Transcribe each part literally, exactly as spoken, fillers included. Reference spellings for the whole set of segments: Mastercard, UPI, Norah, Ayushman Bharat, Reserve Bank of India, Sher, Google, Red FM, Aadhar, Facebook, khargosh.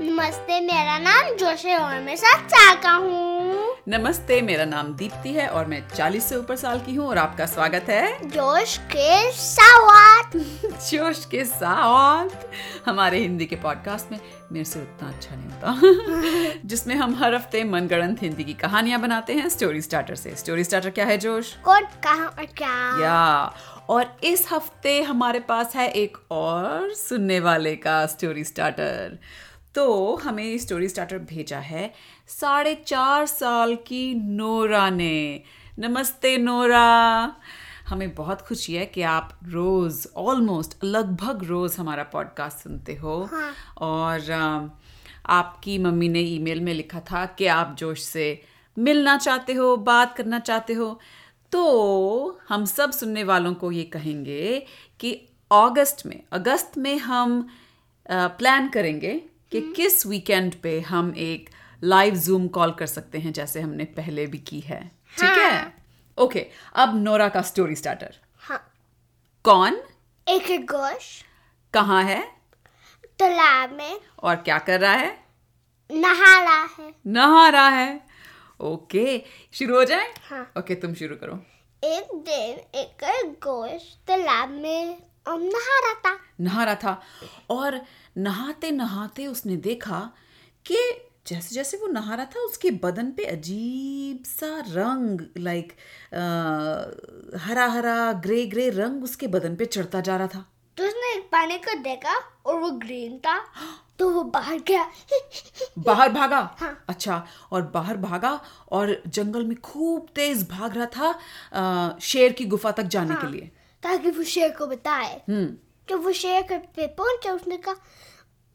नमस्ते, मेरा नाम जोश है और मैं सात साल का हूँ। नमस्ते, मेरा नाम दीप्ति है और मैं चालीस से ऊपर साल की हूँ और आपका स्वागत है जोश के साथ। जोश के साथ हमारे हिंदी के पॉडकास्ट में मेरे से उतना अच्छा नहीं होता जिसमें हम हर हफ्ते मनगढ़ंत हिंदी की कहानियाँ बनाते हैं स्टोरी स्टार्टर से। स्टोरी स्टार्टर क्या है जोश? कोट कहां क्या या और इस हफ्ते हमारे पास है एक और सुनने वाले का स्टोरी स्टार्टर। तो हमें स्टोरी स्टार्टर भेजा है साढ़े चार साल की नोरा ने। नमस्ते नोरा, हमें बहुत खुशी है कि आप रोज़ ऑलमोस्ट लगभग रोज़ हमारा पॉडकास्ट सुनते हो। हाँ। और आपकी मम्मी ने ईमेल में लिखा था कि आप जोश से मिलना चाहते हो, बात करना चाहते हो। तो हम सब सुनने वालों को ये कहेंगे कि अगस्त में अगस्त में हम प्लान करेंगे कि किस वीकेंड पे हम एक लाइव जूम कॉल कर सकते हैं, जैसे हमने पहले भी की है। ठीक है, ओके। अब नोरा का स्टोरी स्टार्टर। हाँ। कौन? एक खरगोश। कहाँ है? तालाब में। और क्या कर रहा है? नहा रहा है। नहा रहा है। ओके, शुरू हो जाए? हाँ। ओके, तुम शुरू करो। एक दिन एक खरगोश तालाब में नहा रहा था नहा रहा था और नहाते नहाते उसने देखा कि जैसे जैसे वो नहा रहा था उसके बदन पे अजीब सा रंग, लाइक हरा हरा ग्रे ग्रे रंग उसके बदन पे चढ़ता जा रहा था। तो उसने एक पानी को देखा और वो ग्रीन था, तो वो बाहर गया, बाहर भागा। हाँ। अच्छा, और बाहर भागा और जंगल में खूब तेज भाग रहा था आ, शेर की गुफा तक जाने हाँ, के लिए, ताकि वो शेर को बताए। तो वो शेर के पे पहुंचा, उसने कहा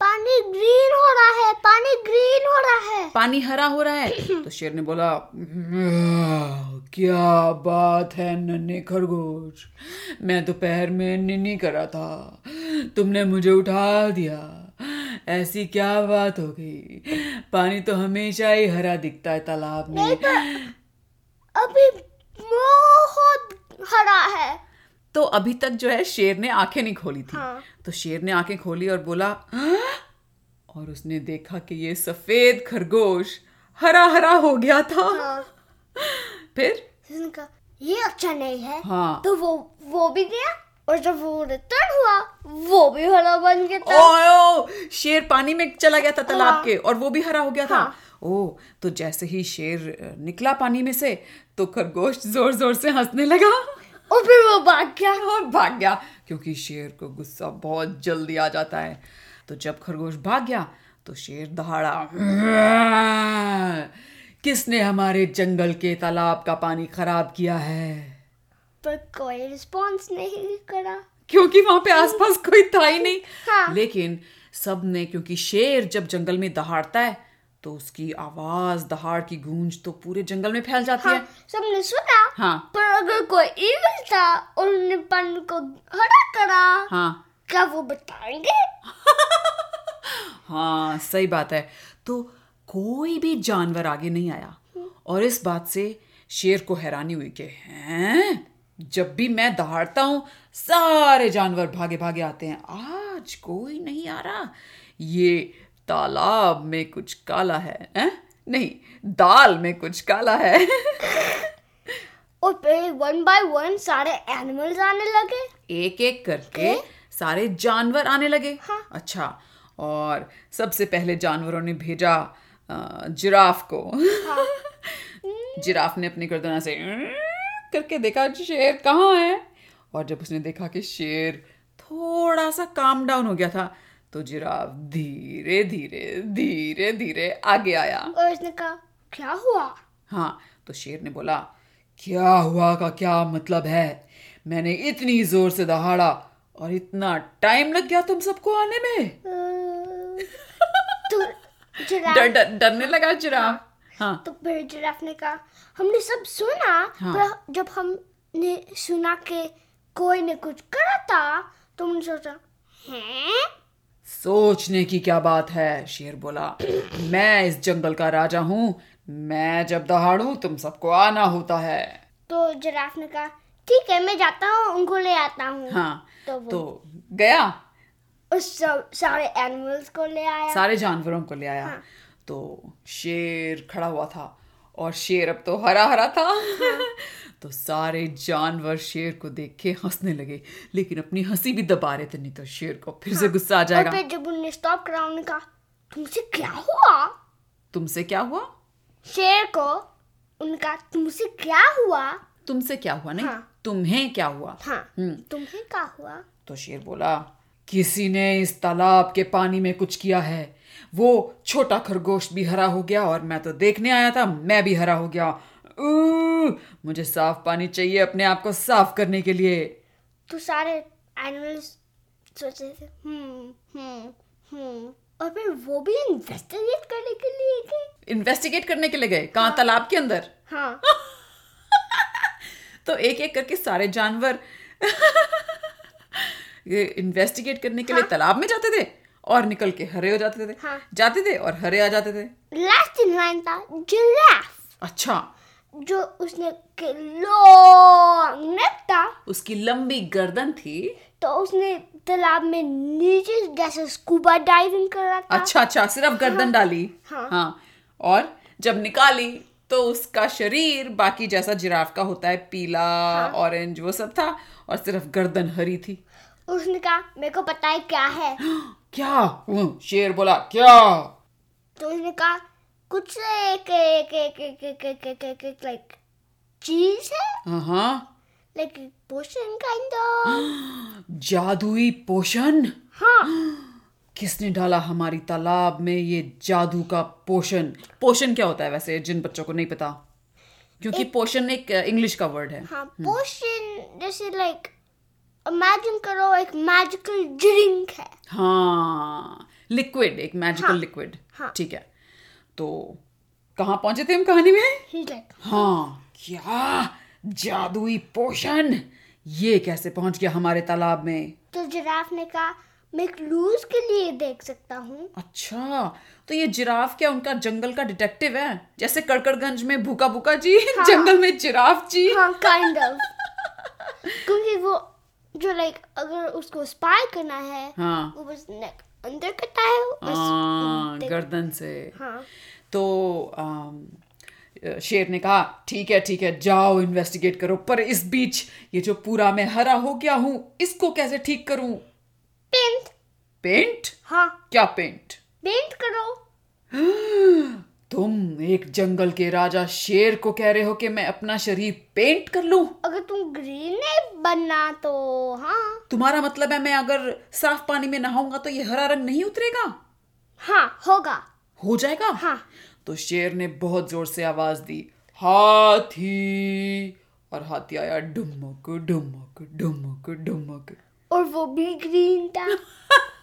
पानी ग्रीन हो रहा है, पानी ग्रीन हो रहा है, पानी हरा हो रहा है। तो शेर ने बोला, क्या बात है नन्हे खरगोश, मैं दोपहर में निनी करा था, तुमने मुझे उठा दिया, ऐसी क्या बात हो गई? पानी तो हमेशा ही हरा दिखता है तालाब में। अभी बहुत हरा है। तो अभी तक जो है शेर ने आंखें नहीं खोली थी। हाँ। तो शेर ने आंखें खोली और बोला, और उसने देखा कि ये सफेद खरगोश हरा हरा हो गया था। हाँ। फिर उसने कहा ये अच्छा नहीं है। हाँ। तो वो वो भी गया और जब वो रिटर्न हुआ वो भी हरा बन गया था। ओ, शेर पानी में चला गया था तालाब हाँ। के, और वो भी हरा हो गया हाँ। था। ओ, तो जैसे ही शेर निकला पानी में से तो खरगोश जोर जोर से हंसने लगा और फिर वो भाग गया और भाग गया क्योंकि शेर को गुस्सा बहुत जल्दी आ जाता है। तो जब खरगोश भाग गया तो शेर दहाड़ा, किसने हमारे जंगल के तालाब का पानी खराब किया है? पर कोई रिस्पॉन्स नहीं करा क्योंकि वहां पे आसपास कोई था ही नहीं। हाँ। लेकिन सब ने, क्योंकि शेर जब जंगल में दहाड़ता है तो उसकी आवाज, दहाड़ की गूंज तो पूरे जंगल में फैल जाती हाँ, है। सबने सुना। हाँ। पर अगर कोई इविल था और उन्होंने पानी को हरा करा, हाँ, क्या वो बताएंगे? हाँ, सही बात है। तो कोई भी जानवर आगे नहीं आया और इस बात से शेर को हैरानी हुई कि हैं, जब भी मैं दहाड़ता हूँ सारे जानवर भागे भागे आते हैं, आज कोई नहीं आ रहा। ये तालाब में कुछ काला है, है? नहीं, दाल में कुछ काला है। और फिर वन बाय वन सारे एनिमल्स आने लगे, एक एक करके के? सारे जानवर आने लगे। हाँ। अच्छा, और सबसे पहले जानवरों ने भेजा जिराफ को। हाँ। जिराफ ने अपनी गर्दना से करके देखा शेर कहाँ है, और जब उसने देखा कि शेर थोड़ा सा काम डाउन हो गया था तो जिराफ धीरे धीरे धीरे धीरे आगे आया और उसने कहा क्या हुआ? हाँ। तो शेर ने बोला, क्या हुआ का क्या मतलब है? मैंने इतनी जोर से दहाड़ा और इतना टाइम लग गया तुम सबको आने में। तो जिराफ डरने लगा जिराफ। हाँ। तो फिर जिराफ ने कहा हमने सब सुना। हाँ। पर जब हमने सुना कि कोई ने कुछ करा था तो हमने सोचा हैं? सोचने की क्या बात है, शेर बोला, मैं इस जंगल का राजा हूँ, मैं जब दहाड़ूं तुम सबको आना होता है। तो जिराफ ने कहा ठीक है, मैं जाता हूँ, उनको ले आता हूँ। हाँ। तो, तो गया उस सब सारे एनिमल्स को ले आया, सारे जानवरों को ले आया। हाँ. तो शेर खड़ा हुआ था और शेर अब तो हरा हरा था। हाँ. तो सारे जानवर शेर को देख के हंसने लगे, लेकिन अपनी हंसी भी दबा रहे थे, नहीं तो शेर को फिर हाँ. से गुस्सा आ जाएगा। और जब उन्हें स्टॉप कराने का, तुमसे क्या हुआ तुमसे क्या हुआ शेर को उनका तुमसे क्या हुआ तुमसे क्या हुआ नहीं हाँ. तुम्हें क्या हुआ हाँ. तुम्हें क्या हुआ तो शेर बोला, किसी ने इस तालाब के पानी में कुछ किया है। वो छोटा खरगोश भी हरा हो गया और मैं तो देखने आया था, मैं भी हरा हो गया। मुझे साफ पानी चाहिए अपने आप को साफ करने के लिए। तो सारे एनिमल्स सोचे थे हम्म हम्म हम्म और फिर वो भी इन्वेस्टिगेट करने के लिए गए इन्वेस्टिगेट करने के लिए गए कहाँ? तालाब के अंदर। हाँ। तो एक एक करके सारे जानवर इन्वेस्टिगेट करने के हाँ? लिए तालाब में जाते थे और निकल के हरे हो जाते थे। हाँ? जाते थे और हरे आ जाते थे। लास्ट इन लाइन था जिराफ। अच्छा, जो उसने लॉन्ग नेक था, उसकी लंबी गर्दन थी, तो उसने तालाब में नीचे जैसे स्कूबा डाइविंग कर रहा था। अच्छा अच्छा सिर्फ गर्दन हाँ, डाली हाँ, हाँ और जब निकाली तो उसका शरीर बाकी जैसा जिराफ का होता है, पीला हाँ, ऑरेंज वो सब था और सिर्फ गर्दन हरी थी। उसने कहा मेरे को पता है क्या है। क्या? शेर बोला क्या? तो उसने कहा कुछ एक एक एक एक एक एक एक एक एक लाइक चीज है। हाँ, लाइक पोशन काइंड ऑफ, जादुई पोशन। हाँ, किसने डाला हमारी तालाब में ये जादू का पोशन? पोशन क्या होता है वैसे, जिन बच्चों को नहीं पता, क्योंकि पोशन एक इंग्लिश का वर्ड है। हाँ, पोशन जैसे लाइक इमेजिन करो एक मैजिकल ड्रिंक है। हाँ, लिक्विड, एक मैजिकल लिक्विड। ठीक है, तो कहाँ पहुंचे थे हम कहानी में? हाँ, क्या जादुई पोशन, ये कैसे पहुंच गया हमारे तालाब में? तो जिराफ ने कहा मैं क्लूज के लिए देख सकता हूँ। अच्छा, तो ये जिराफ क्या उनका जंगल का डिटेक्टिव है? जैसे कड़कड़गंज में भूखा भूखा जी, हाँ, जंगल में जिराफ जी। हाँ, kind of. क्योंकि वो जो लाइक अगर उसको स्पाई करना है, हाँ, वो बस नेक अंदर कटा है, हाँ, गर्दन से। हाँ, तो आ, शेर ने कहा ठीक है ठीक है, जाओ इन्वेस्टिगेट करो, पर इस बीच ये जो पूरा मैं हरा हो गया हूँ, इसको कैसे ठीक करूँ? पेंट पेंट हाँ, क्या पेंट? पेंट करो। तुम एक जंगल के राजा शेर को कह रहे हो कि मैं अपना शरीर पेंट कर लूं? अगर तुम ग्रीन नहीं बनना तो हाँ। तुम्हारा मतलब है मैं अगर साफ पानी में नहाऊंगा तो ये हरा रंग नहीं उतरेगा? हाँ, होगा, हो जाएगा। हाँ, तो शेर ने बहुत जोर से आवाज दी, हाथी, और हाथी आया, डुमक डुमक डुमक डुमक, और वो भी ग्रीन था।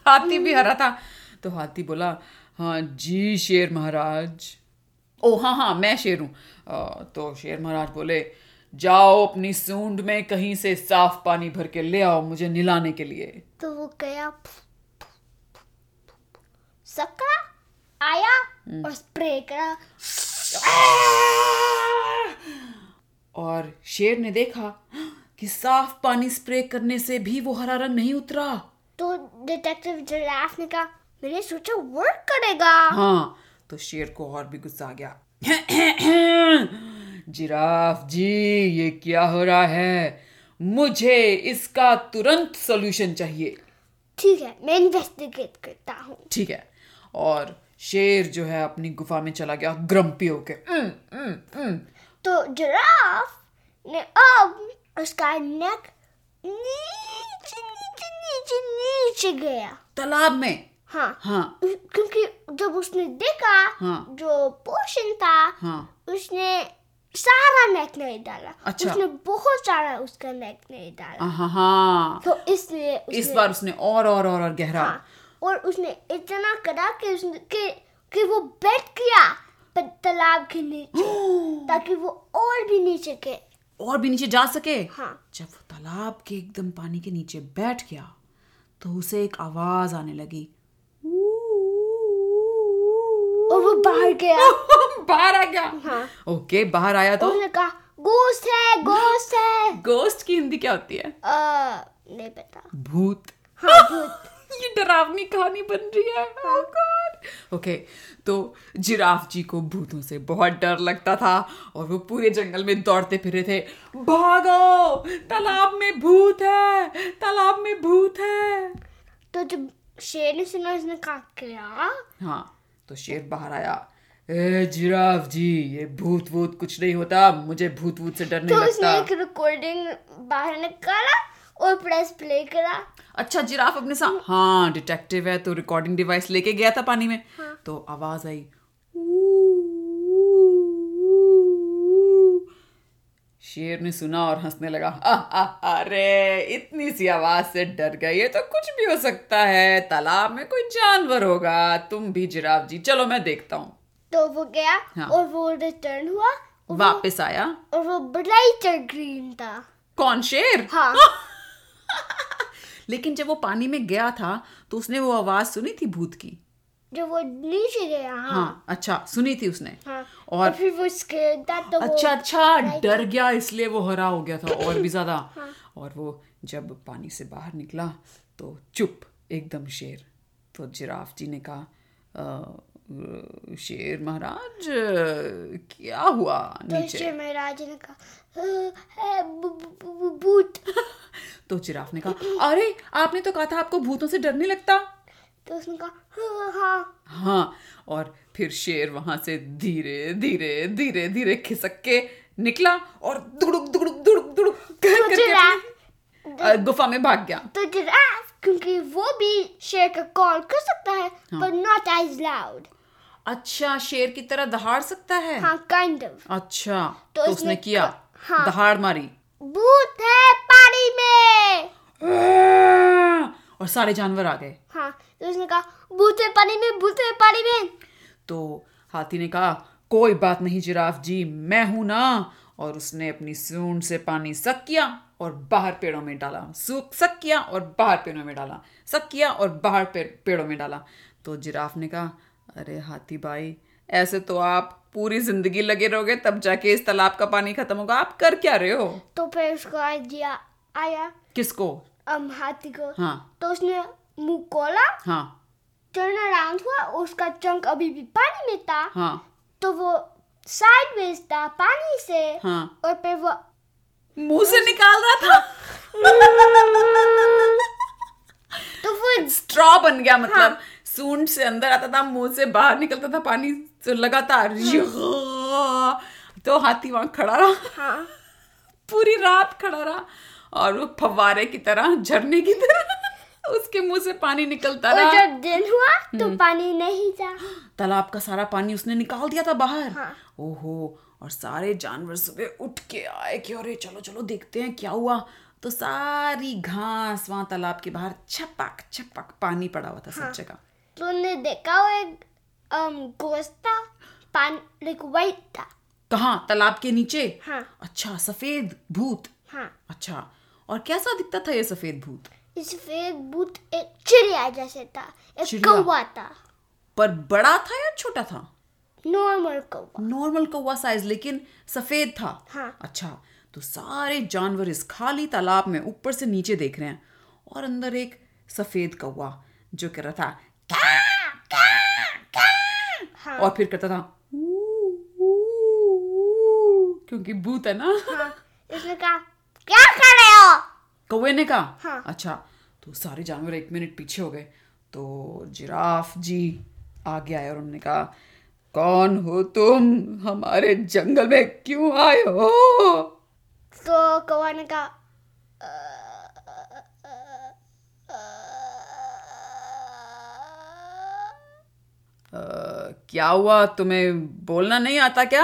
हाथी भी हरा था। तो हाथी बोला, हाँ जी शेर महाराज, ओ हाँ हाँ मैं शेर हूँ। तो शेर महाराज बोले, जाओ अपनी सूंड में कहीं से साफ पानी भर के ले आओ मुझे नहलाने के लिए। तो वो गया, सकरा आया और स्प्रे करा, और शेर ने देखा कि साफ पानी स्प्रे करने से भी वो हरा रंग नहीं उतरा। तो डिटेक्टिव जिराफ ने कहा मैंने सोचा वर्क करेगा। हाँ, तो शेर को और भी गुस्सा आ गया। जिराफ जी ये क्या हो रहा है? मुझे इसका तुरंत सॉल्यूशन चाहिए। ठीक है, मैं इन्वेस्टिगेट करता हूँ। ठीक है, और शेर जो है अपनी गुफा में चला गया ग्रम्पी होके। तो जिराफ ने अब उसका नेक नीचे नीचे नीचे नीचे गया तालाब में। हाँ, हाँ, क्योंकि जब उसने देखा हाँ, जो पोशन था हाँ, उसने सारा नेक नहीं डाला। अच्छा, उसने बहुत सारा उसका नेक नहीं डाला। हाँ, हाँ, तो इसलिए इस बार उसने और और और, और गहरा हाँ, और उसने इतना करा कि उसने कि, कि वो बैठ गया तालाब के नीचे, ताकि वो और भी नीचे के और भी नीचे जा सके। हाँ, जब वो तालाब के एकदम पानी के नीचे बैठ गया तो उसे एक आवाज आने लगी और वो बाहर गया। बाहर आ गया। हाँ, ओके, बाहर आया तो उसने कहा गोस्ट है, गोस्ट है। गोस्ट की हिंदी क्या होती है? आ, नहीं पता। भूत। हाँ, भूत। ये डरावनी कहानी बन रही है। oh God! Okay, तो जिराफ जी को भूतों से बहुत डर लगता था और वो पूरे जंगल में दौड़ते फिरे थे, भागो तालाब में भूत है, तालाब में भूत है। तो जब शेर ने सुना उसने क्या किया? हाँ, तो शेर बाहर आया, ए जिराफ जी ये भूत वूत कुछ नहीं होता, मुझे भूत वूत से डर नहीं लगता। तो उसने एक रिकॉर्डिंग बाहर निकाला और प्रेस प्ले करा। अच्छा जिराफ अपने साथ, हाँ डिटेक्टिव है तो रिकॉर्डिंग डिवाइस लेके गया था पानी में। हाँ। तो आवाज आई, शेर ने सुना और हंसने लगा, अरे इतनी सी आवाज से डर गए, ये तो कुछ भी हो सकता है, तालाब में कोई जानवर होगा, तुम भी जिराफ जी चलो मैं देखता हूँ। तो वो गया। हाँ। और वो रिटर्न हुआ, वापस आया और वो ब्राइटर ग्रीन था। कौन शेर? हाँ। लेकिन जब वो पानी में गया था तो उसने वो आवाज सुनी थी भूत की, जब वो नीचे गया। हाँ, हाँ अच्छा सुनी थी उसने। हाँ, और फिर वो स्केयर था तो अच्छा वो अच्छा डर गया, इसलिए वो हरा हो गया था और भी ज्यादा। हाँ, और वो जब पानी से बाहर निकला तो चुप एकदम शेर। तो जिराफ जी ने कहा, आ, शेर महाराज क्या हुआ नीचे? तो शेर महाराज ने कहा भूत। तो जिराफ ने कहा, अरे आपने तो कहा था आपको भूतों से डर नहीं लगता। तो उसने कहा हाँ हाँ। और फिर शेर वहां से धीरे धीरे धीरे धीरे खिसक के निकला और दुड़ुक दुड़ुक दुड़ुक दुड़ुक करके गुफा में भाग गया। तो जिराफ क्योंकि वो भी शेर का कॉल कर सकता है पर नॉट एज लाउड। अच्छा शेर की तरह दहाड़ सकता है। हाँ काइंड ऑफ। अच्छा तो उसने किया, दहाड़ मारी, भूत है पानी में, और सारे जानवर आ गए। हाँ तो उसने कहा भूत है पानी में, भूत है पानी में। तो हाथी ने कहा, कोई बात नहीं जिराफ जी मैं हूं ना, और उसने अपनी सूंड से पानी सक किया और बाहर पेड़ों में डाला, सूख सक किया और बाहर पेड़ों में डाला, सक किया और बाहर पेड़ों में डाला। तो जिराफ ने कहा, अरे हाथी भाई ऐसे तो आप पूरी जिंदगी लगे रहोगे तब जाके इस तालाब का पानी खत्म होगा, आप कर क्या रहे हो? तो फिर उसको आइडिया आया। किसको? अम हाथी को। हाँ। तो उसने मुंह खोला। हाँ। टर्न अराउंड हुआ, उसका चंक अभी भी पानी में था। हाँ। तो वो साइड वेज था पानी से। हाँ। और फिर वो मुंह से निकाल रहा था। तो वो स्ट्रॉ बन गया, मतलब हाँ। सूंड से अंदर आता था, मुंह से बाहर निकलता था पानी लगातार। हाँ। तो हाथी वहां खड़ा रहा। हाँ। पूरी रात खड़ा रहा और वो फव्वारे की तरह, झरने की तरह उसके मुंह से पानी निकलता रहा। और जब दिन हुआ तो पानी नहीं था, तालाब का सारा पानी उसने निकाल दिया था बाहर। हाँ। ओहो, और सारे जानवर सुबह उठ के आए कि अरे चलो चलो देखते हैं क्या हुआ। तो सारी घास वहां तालाब के बाहर छपक छपक पानी पड़ा हुआ था। हाँ। सब जगह। तो उन्होंने देखा वो एक गोश्त था, पानी लाइक वाइट था। कहाँ? तालाब के नीचे। हाँ। अच्छा सफेद भूत। हाँ। अच्छा, और कैसा दिखता था ये सफेद भूत? इस सफेद भूत एक चिड़िया जैसे था, एक कौवा था। पर बड़ा था या छोटा था? नॉर्मल कौवा। नॉर्मल कौवा साइज, लेकिन सफेद था। हाँ। अच्छा, तो सारे जानवर इस खाली तालाब में ऊपर से नीचे देख रहे हैं और अंदर एक सफेद कौवा जो कर रहा था क्या क्या क्या। हाँ। और फिर करता था क्योंकि भूत है ना। हाँ। इसने कहा क्या कर रहे हो? कौवे ने कहा। हाँ। अच्छा, तो सारे जानवर एक मिनट पीछे हो गए। तो जिराफ जी आगे आए और उन्होंने कहा, कौन हो तुम, हमारे जंगल में क्यों आए हो? तो कौवा ने कहा, क्या हुआ, तुम्हें बोलना नहीं आता क्या?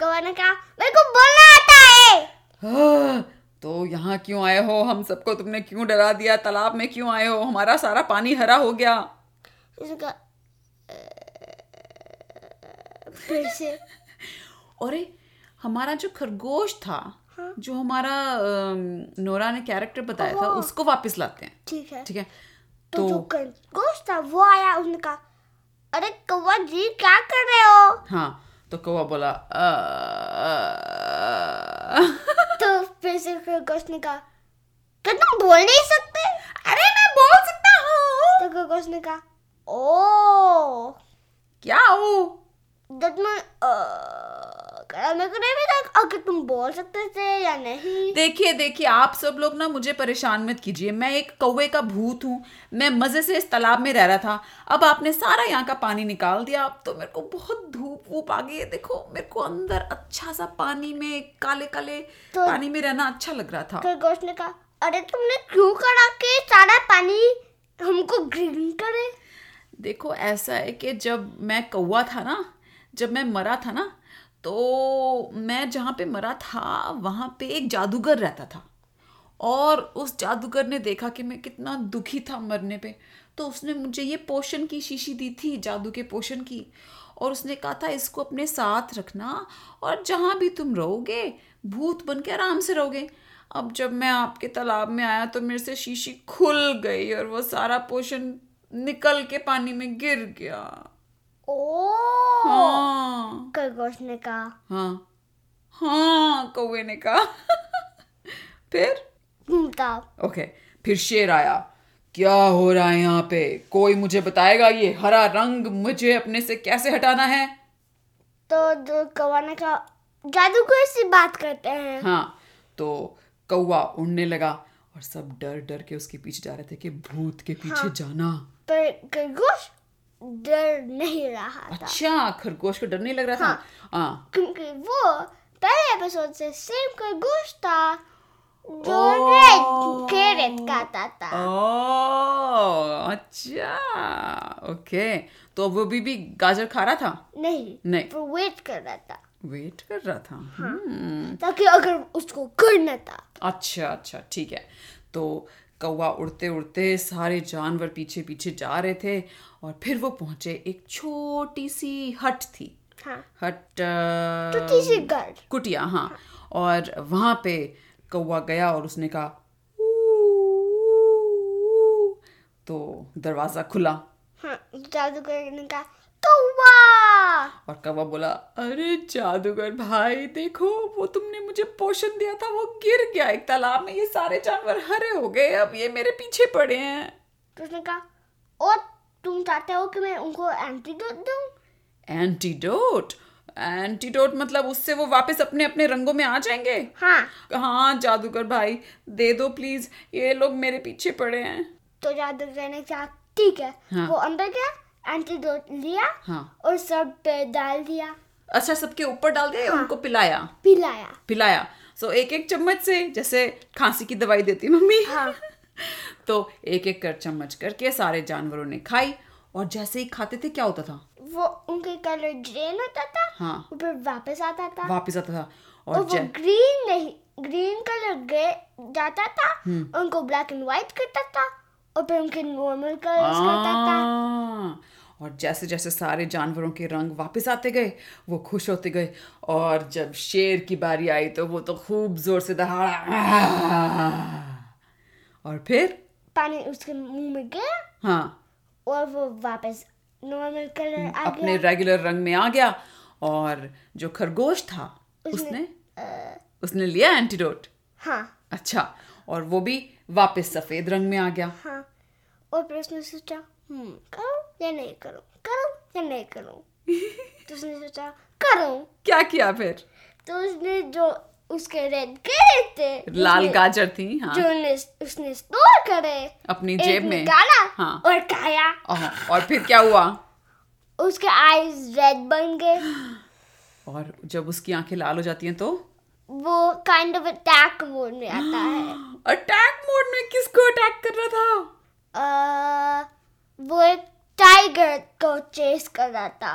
कौवा ने कहा, मेरे को बोलना आता है। हाँ, तो यहाँ क्यों आए हो, हम सबको तुमने क्यों डरा दिया, तालाब में क्यों आए हो, हमारा सारा पानी हरा हो गया। इसका फिर से अरे हमारा जो खरगोश था। हाँ? जो हमारा नोरा ने कैरेक्टर बताया था उसको वापस लाते हैं। ठीक है ठीक है। तो, तो जो खरगोश था वो आया, उसने कहा, अरे कौवा जी क्या कर रहे हो? हाँ, तो कौवा बोला आ, आ, आ, तो फिर से खरगोश ने कहा, क्या तुम बोल नहीं सकते? अरे मैं बोल सकता हूँ। तो खरगोश ने कहा ओ क्या ओ दैट मैं मेरे को नहीं पता अगर तुम बोल सकते थे या नहीं। देखिए देखिए आप सब लोग ना मुझे परेशान मत कीजिए, मैं एक कौवे का भूत हूँ, मैं मज़े से इस तालाब में रह रहा था, अब आपने सारा यहाँ का पानी निकाल दिया, अब तो मेरे को बहुत धूप वूप आ गई है, देखो मेरे को अंदर अच्छा सा पानी में काले काले तो पानी में रहना अच्छा लग रहा था। खरगोश ने कहा अरे तुमने क्यों करा के सारा पानी हमको ग्रीन करे। देखो ऐसा है कि जब मैं कौवा था ना, जब मैं मरा था ना, तो मैं जहाँ पे मरा था वहाँ पे एक जादूगर रहता था, और उस जादूगर ने देखा कि मैं कितना दुखी था मरने पे, तो उसने मुझे ये पोषण की शीशी दी थी, जादू के पोषण की, और उसने कहा था इसको अपने साथ रखना और जहाँ भी तुम रहोगे भूत बन के आराम से रहोगे। अब जब मैं आपके तालाब में आया तो मेरे से शीशी खुल गई और वो सारा पोषण निकल के पानी में गिर गया। ओह हाँ। खरगोश ने कहा हाँ हाँ कौवे ने कहा फिर बताओ। ओके फिर शेर आया, क्या हो रहा है यहाँ पे, कोई मुझे बताएगा ये हरा रंग मुझे अपने से कैसे हटाना है। तो कौवा ने कहा जादूगर से बात करते हैं। हाँ तो कौवा उड़ने लगा और सब डर डर के उसके पीछे जा रहे थे कि भूत के पीछे हाँ। जाना। पर खरगोश डर नहीं रहा था। अच्छा खरगोश को डर नहीं लग रहा था। हाँ, हाँ। क्योंकि वो पहले एपिसोड से सेम खरगोश था जो रेड खाता था। ओ, अच्छा ओके तो वो भी, भी गाजर खा रहा था। नहीं नहीं वो वेट कर रहा था वेट कर रहा था हाँ, ताकि अगर उसको करना था। अच्छा अच्छा ठीक है। तो कौवा उड़ते उड़ते सारे जानवर पीछे पीछे जा रहे थे और फिर वो पहुंचे एक छोटी सी हट थी हाँ। हट छोटी सी घर कुटिया हाँ, हाँ। और वहां पे कौवा गया और उसने कहा तो दरवाजा खुला हाँ, जादूगर ने कहा कौवा, और कौवा बोला अरे जादूगर भाई देखो वो तुमने मुझे पोषण दिया था वो गिर गया एक तालाब में, ये सारे जानवर हरे हो गए, अब ये मेरे पीछे पड़े हैं। तो उसने कहा और तुम चाहते हो कि मैं उनको एंटीडोट दूं? एंटीडोट एंटीडोट मतलब उससे वो वापस अपने अपने रंगों में आ जाएंगे। हाँ हाँ जादूगर भाई दे दो प्लीज, ये लोग मेरे पीछे पड़े हैं। तो जादूगर ने कहा ठीक है हाँ। वो अंदर गया एंटीडोट लिया हाँ। और सब पे डाल दिया। अच्छा सबके ऊपर डाल दिया हाँ। उनको पिलाया पिलाया पिलाया सो so, एक एक चम्मच से, जैसे खांसी की दवाई देती मम्मी हाँ। तो एक एक कर चम्मच करके सारे जानवरों ने खाई, और जैसे ही खाते थे क्या होता था वो उनके कलर ड्रेन होता था हाँ। ऊपर वापस आता था वापस आता था और, और वो ग्रीन नहीं ग्रीन कलर गए जाता था, उनको ब्लैक एंड व्हाइट करता था और फिर उनके नॉर्मल कलर्स करता था। और जैसे जैसे सारे जानवरों के रंग वापस आते गए वो खुश होते गए, और जब शेर की बारी आई तो वो तो खूब जोर से दहाड़ा और फिर पानी उसके मुंह में गया हाँ, और वो वापस नॉर्मल कलर आ अपने रेगुलर रंग में आ गया। और जो खरगोश था उसने उसने, उसने लिया एंटीडोट हाँ अच्छा, और वो भी वापस सफेद रंग में आ गया हाँ। और फिर उसने सोचा करूं या नहीं करूं करूं या नहीं करूं तो उसने सोचा करूं। क्या किया फिर? तो उसने जो उसके रेड केले थे लाल गाजर थी हाँ, जो ने, उसने स्टोर करे अपनी जेब में डाला हाँ, और खाया। और फिर क्या हुआ? उसके आईज रेड बन गए, और जब उसकी आंखें लाल हो जाती हैं तो वो काइंड ऑफ अटैक मोड में आता है। अटैक मोड में किसको अटैक कर रहा था? आ, वो एक टाइगर को चेस कर रहा था।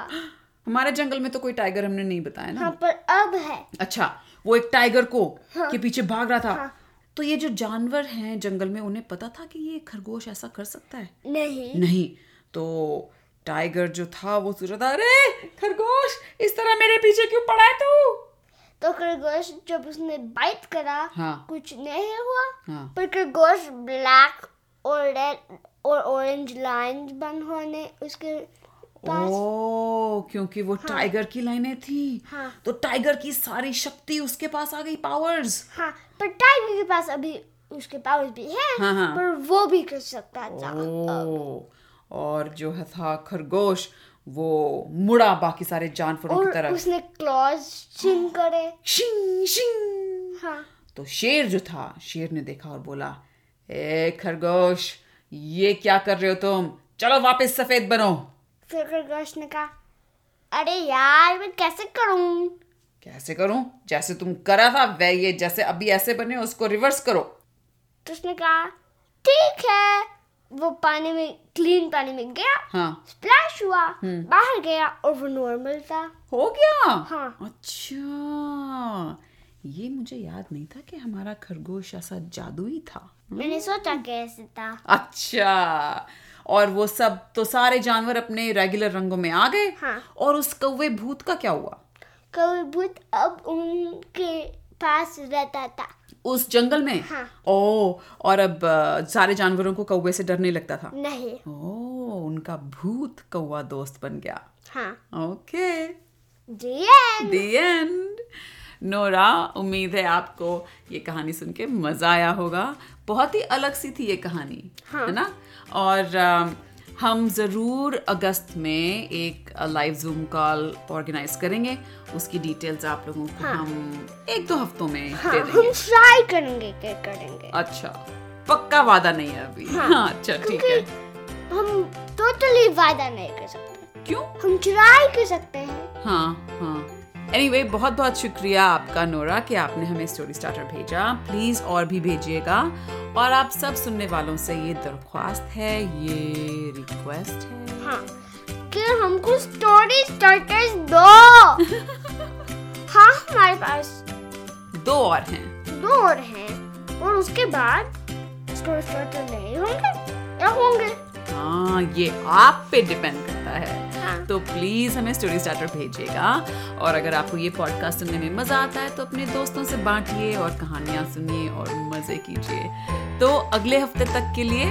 हमारे जंगल में तो कोई टाइगर हमने नहीं बताया ना हाँ, पर अब है। अच्छा वो एक टाइगर को हाँ, के पीछे भाग रहा था हाँ, तो ये जो जानवर हैं जंगल में उन्हें पता था कि ये खरगोश ऐसा कर सकता है? नहीं नहीं। तो टाइगर जो था वो सोच रहा था अरे खरगोश इस तरह मेरे पीछे क्यों पड़ा है तू? तो खरगोश जब उसने बाइट करा हाँ, कुछ नहीं हुआ हाँ, पर खरगोश ब्लैक और रेड और ऑरेंज लाइंस बन होने उसके पास ओ, क्योंकि वो हाँ, टाइगर की लाइनें थी हाँ, तो टाइगर की सारी शक्ति उसके पास आ गई पावर्स हाँ, पर टाइगर के पास अभी उसके पावर्स भी हैं हाँ, हाँ, पर वो भी कर सकता था। और जो था खरगोश वो मुड़ा बाकी सारे जानवरों की तरफ, उसने क्लॉज छिंग करे, छिंग छिंग। हाँ। तो शेर जो था, शेर ने देखा और बोला, ए खरगोश ये क्या कर रहे हो तुम, चलो वापस सफेद बनो। फिर खरगोश ने कहा, अरे यार मैं कैसे करूं कैसे करूं जैसे तुम करा था वे ये जैसे अभी ऐसे बने उसको रिवर्स करो। तो उसने कहा ठीक है, वो पानी में क्लीन पानी में गया। हाँ। स्प्लैश हुआ, बाहर गया और वो नॉर्मल था, हो गया। हाँ। अच्छा, ये मुझे याद नहीं था कि हमारा खरगोश ऐसा जादुई था, मैंने सोचा कैसे था। अच्छा, और वो सब तो सारे जानवर अपने रेगुलर रंगों में आ गए। हाँ। और उस कौवे भूत का क्या हुआ? कौवे भूत अब उनके पास रहता था उस जंगल में। हाँ। ओ, और अब सारे जानवरों को कौवे से डरने लगता था? नहीं। ओ, उनका भूत कौवा दोस्त बन गया। हाँ। Okay, the end. The end. Nora, उम्मीद है आपको ये कहानी सुन के मज़ा आया होगा, बहुत ही अलग सी थी ये कहानी। हाँ। है ना। और आ, हम ज़रूर अगस्त में एक लाइव जूम कॉल ऑर्गेनाइज करेंगे, उसकी डिटेल्स आप लोगों को। हाँ। हम एक दो हफ्तों में हाँ, दे देंगे। हम ट्राई करेंगे क्या करेंगे। अच्छा, पक्का वादा नहीं है अभी। हाँ, हाँ, अच्छा ठीक है। हम टोटली वादा नहीं कर सकते। क्यों? हम ट्राई कर सकते हैं। हाँ हाँ। एनीवे anyway, बहुत बहुत शुक्रिया आपका नोरा कि आपने हमें स्टोरी स्टार्टर भेजा। प्लीज़ और भी भेजिएगा। और आप सब सुनने वालों से ये दरख्वास्त है, ये रिक्वेस्ट है। हाँ, कि हमको स्टोरी स्टार्टर्स दो। हाँ, हमारे पास दो और हैं। दो और हैं और उसके बाद स्टोरी स्टार्टर नहीं होंगे या होंगे? हाँ, ये आप पे डिपेंड करता है। तो प्लीज़ हमें स्टोरी स्टार्टर भेजिएगा। और अगर आपको ये पॉडकास्ट सुनने में मज़ा आता है तो अपने दोस्तों से बांटिए और कहानियाँ सुनिए और मज़े कीजिए। तो अगले हफ्ते तक के लिए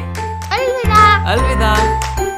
अलविदा। अलविदा।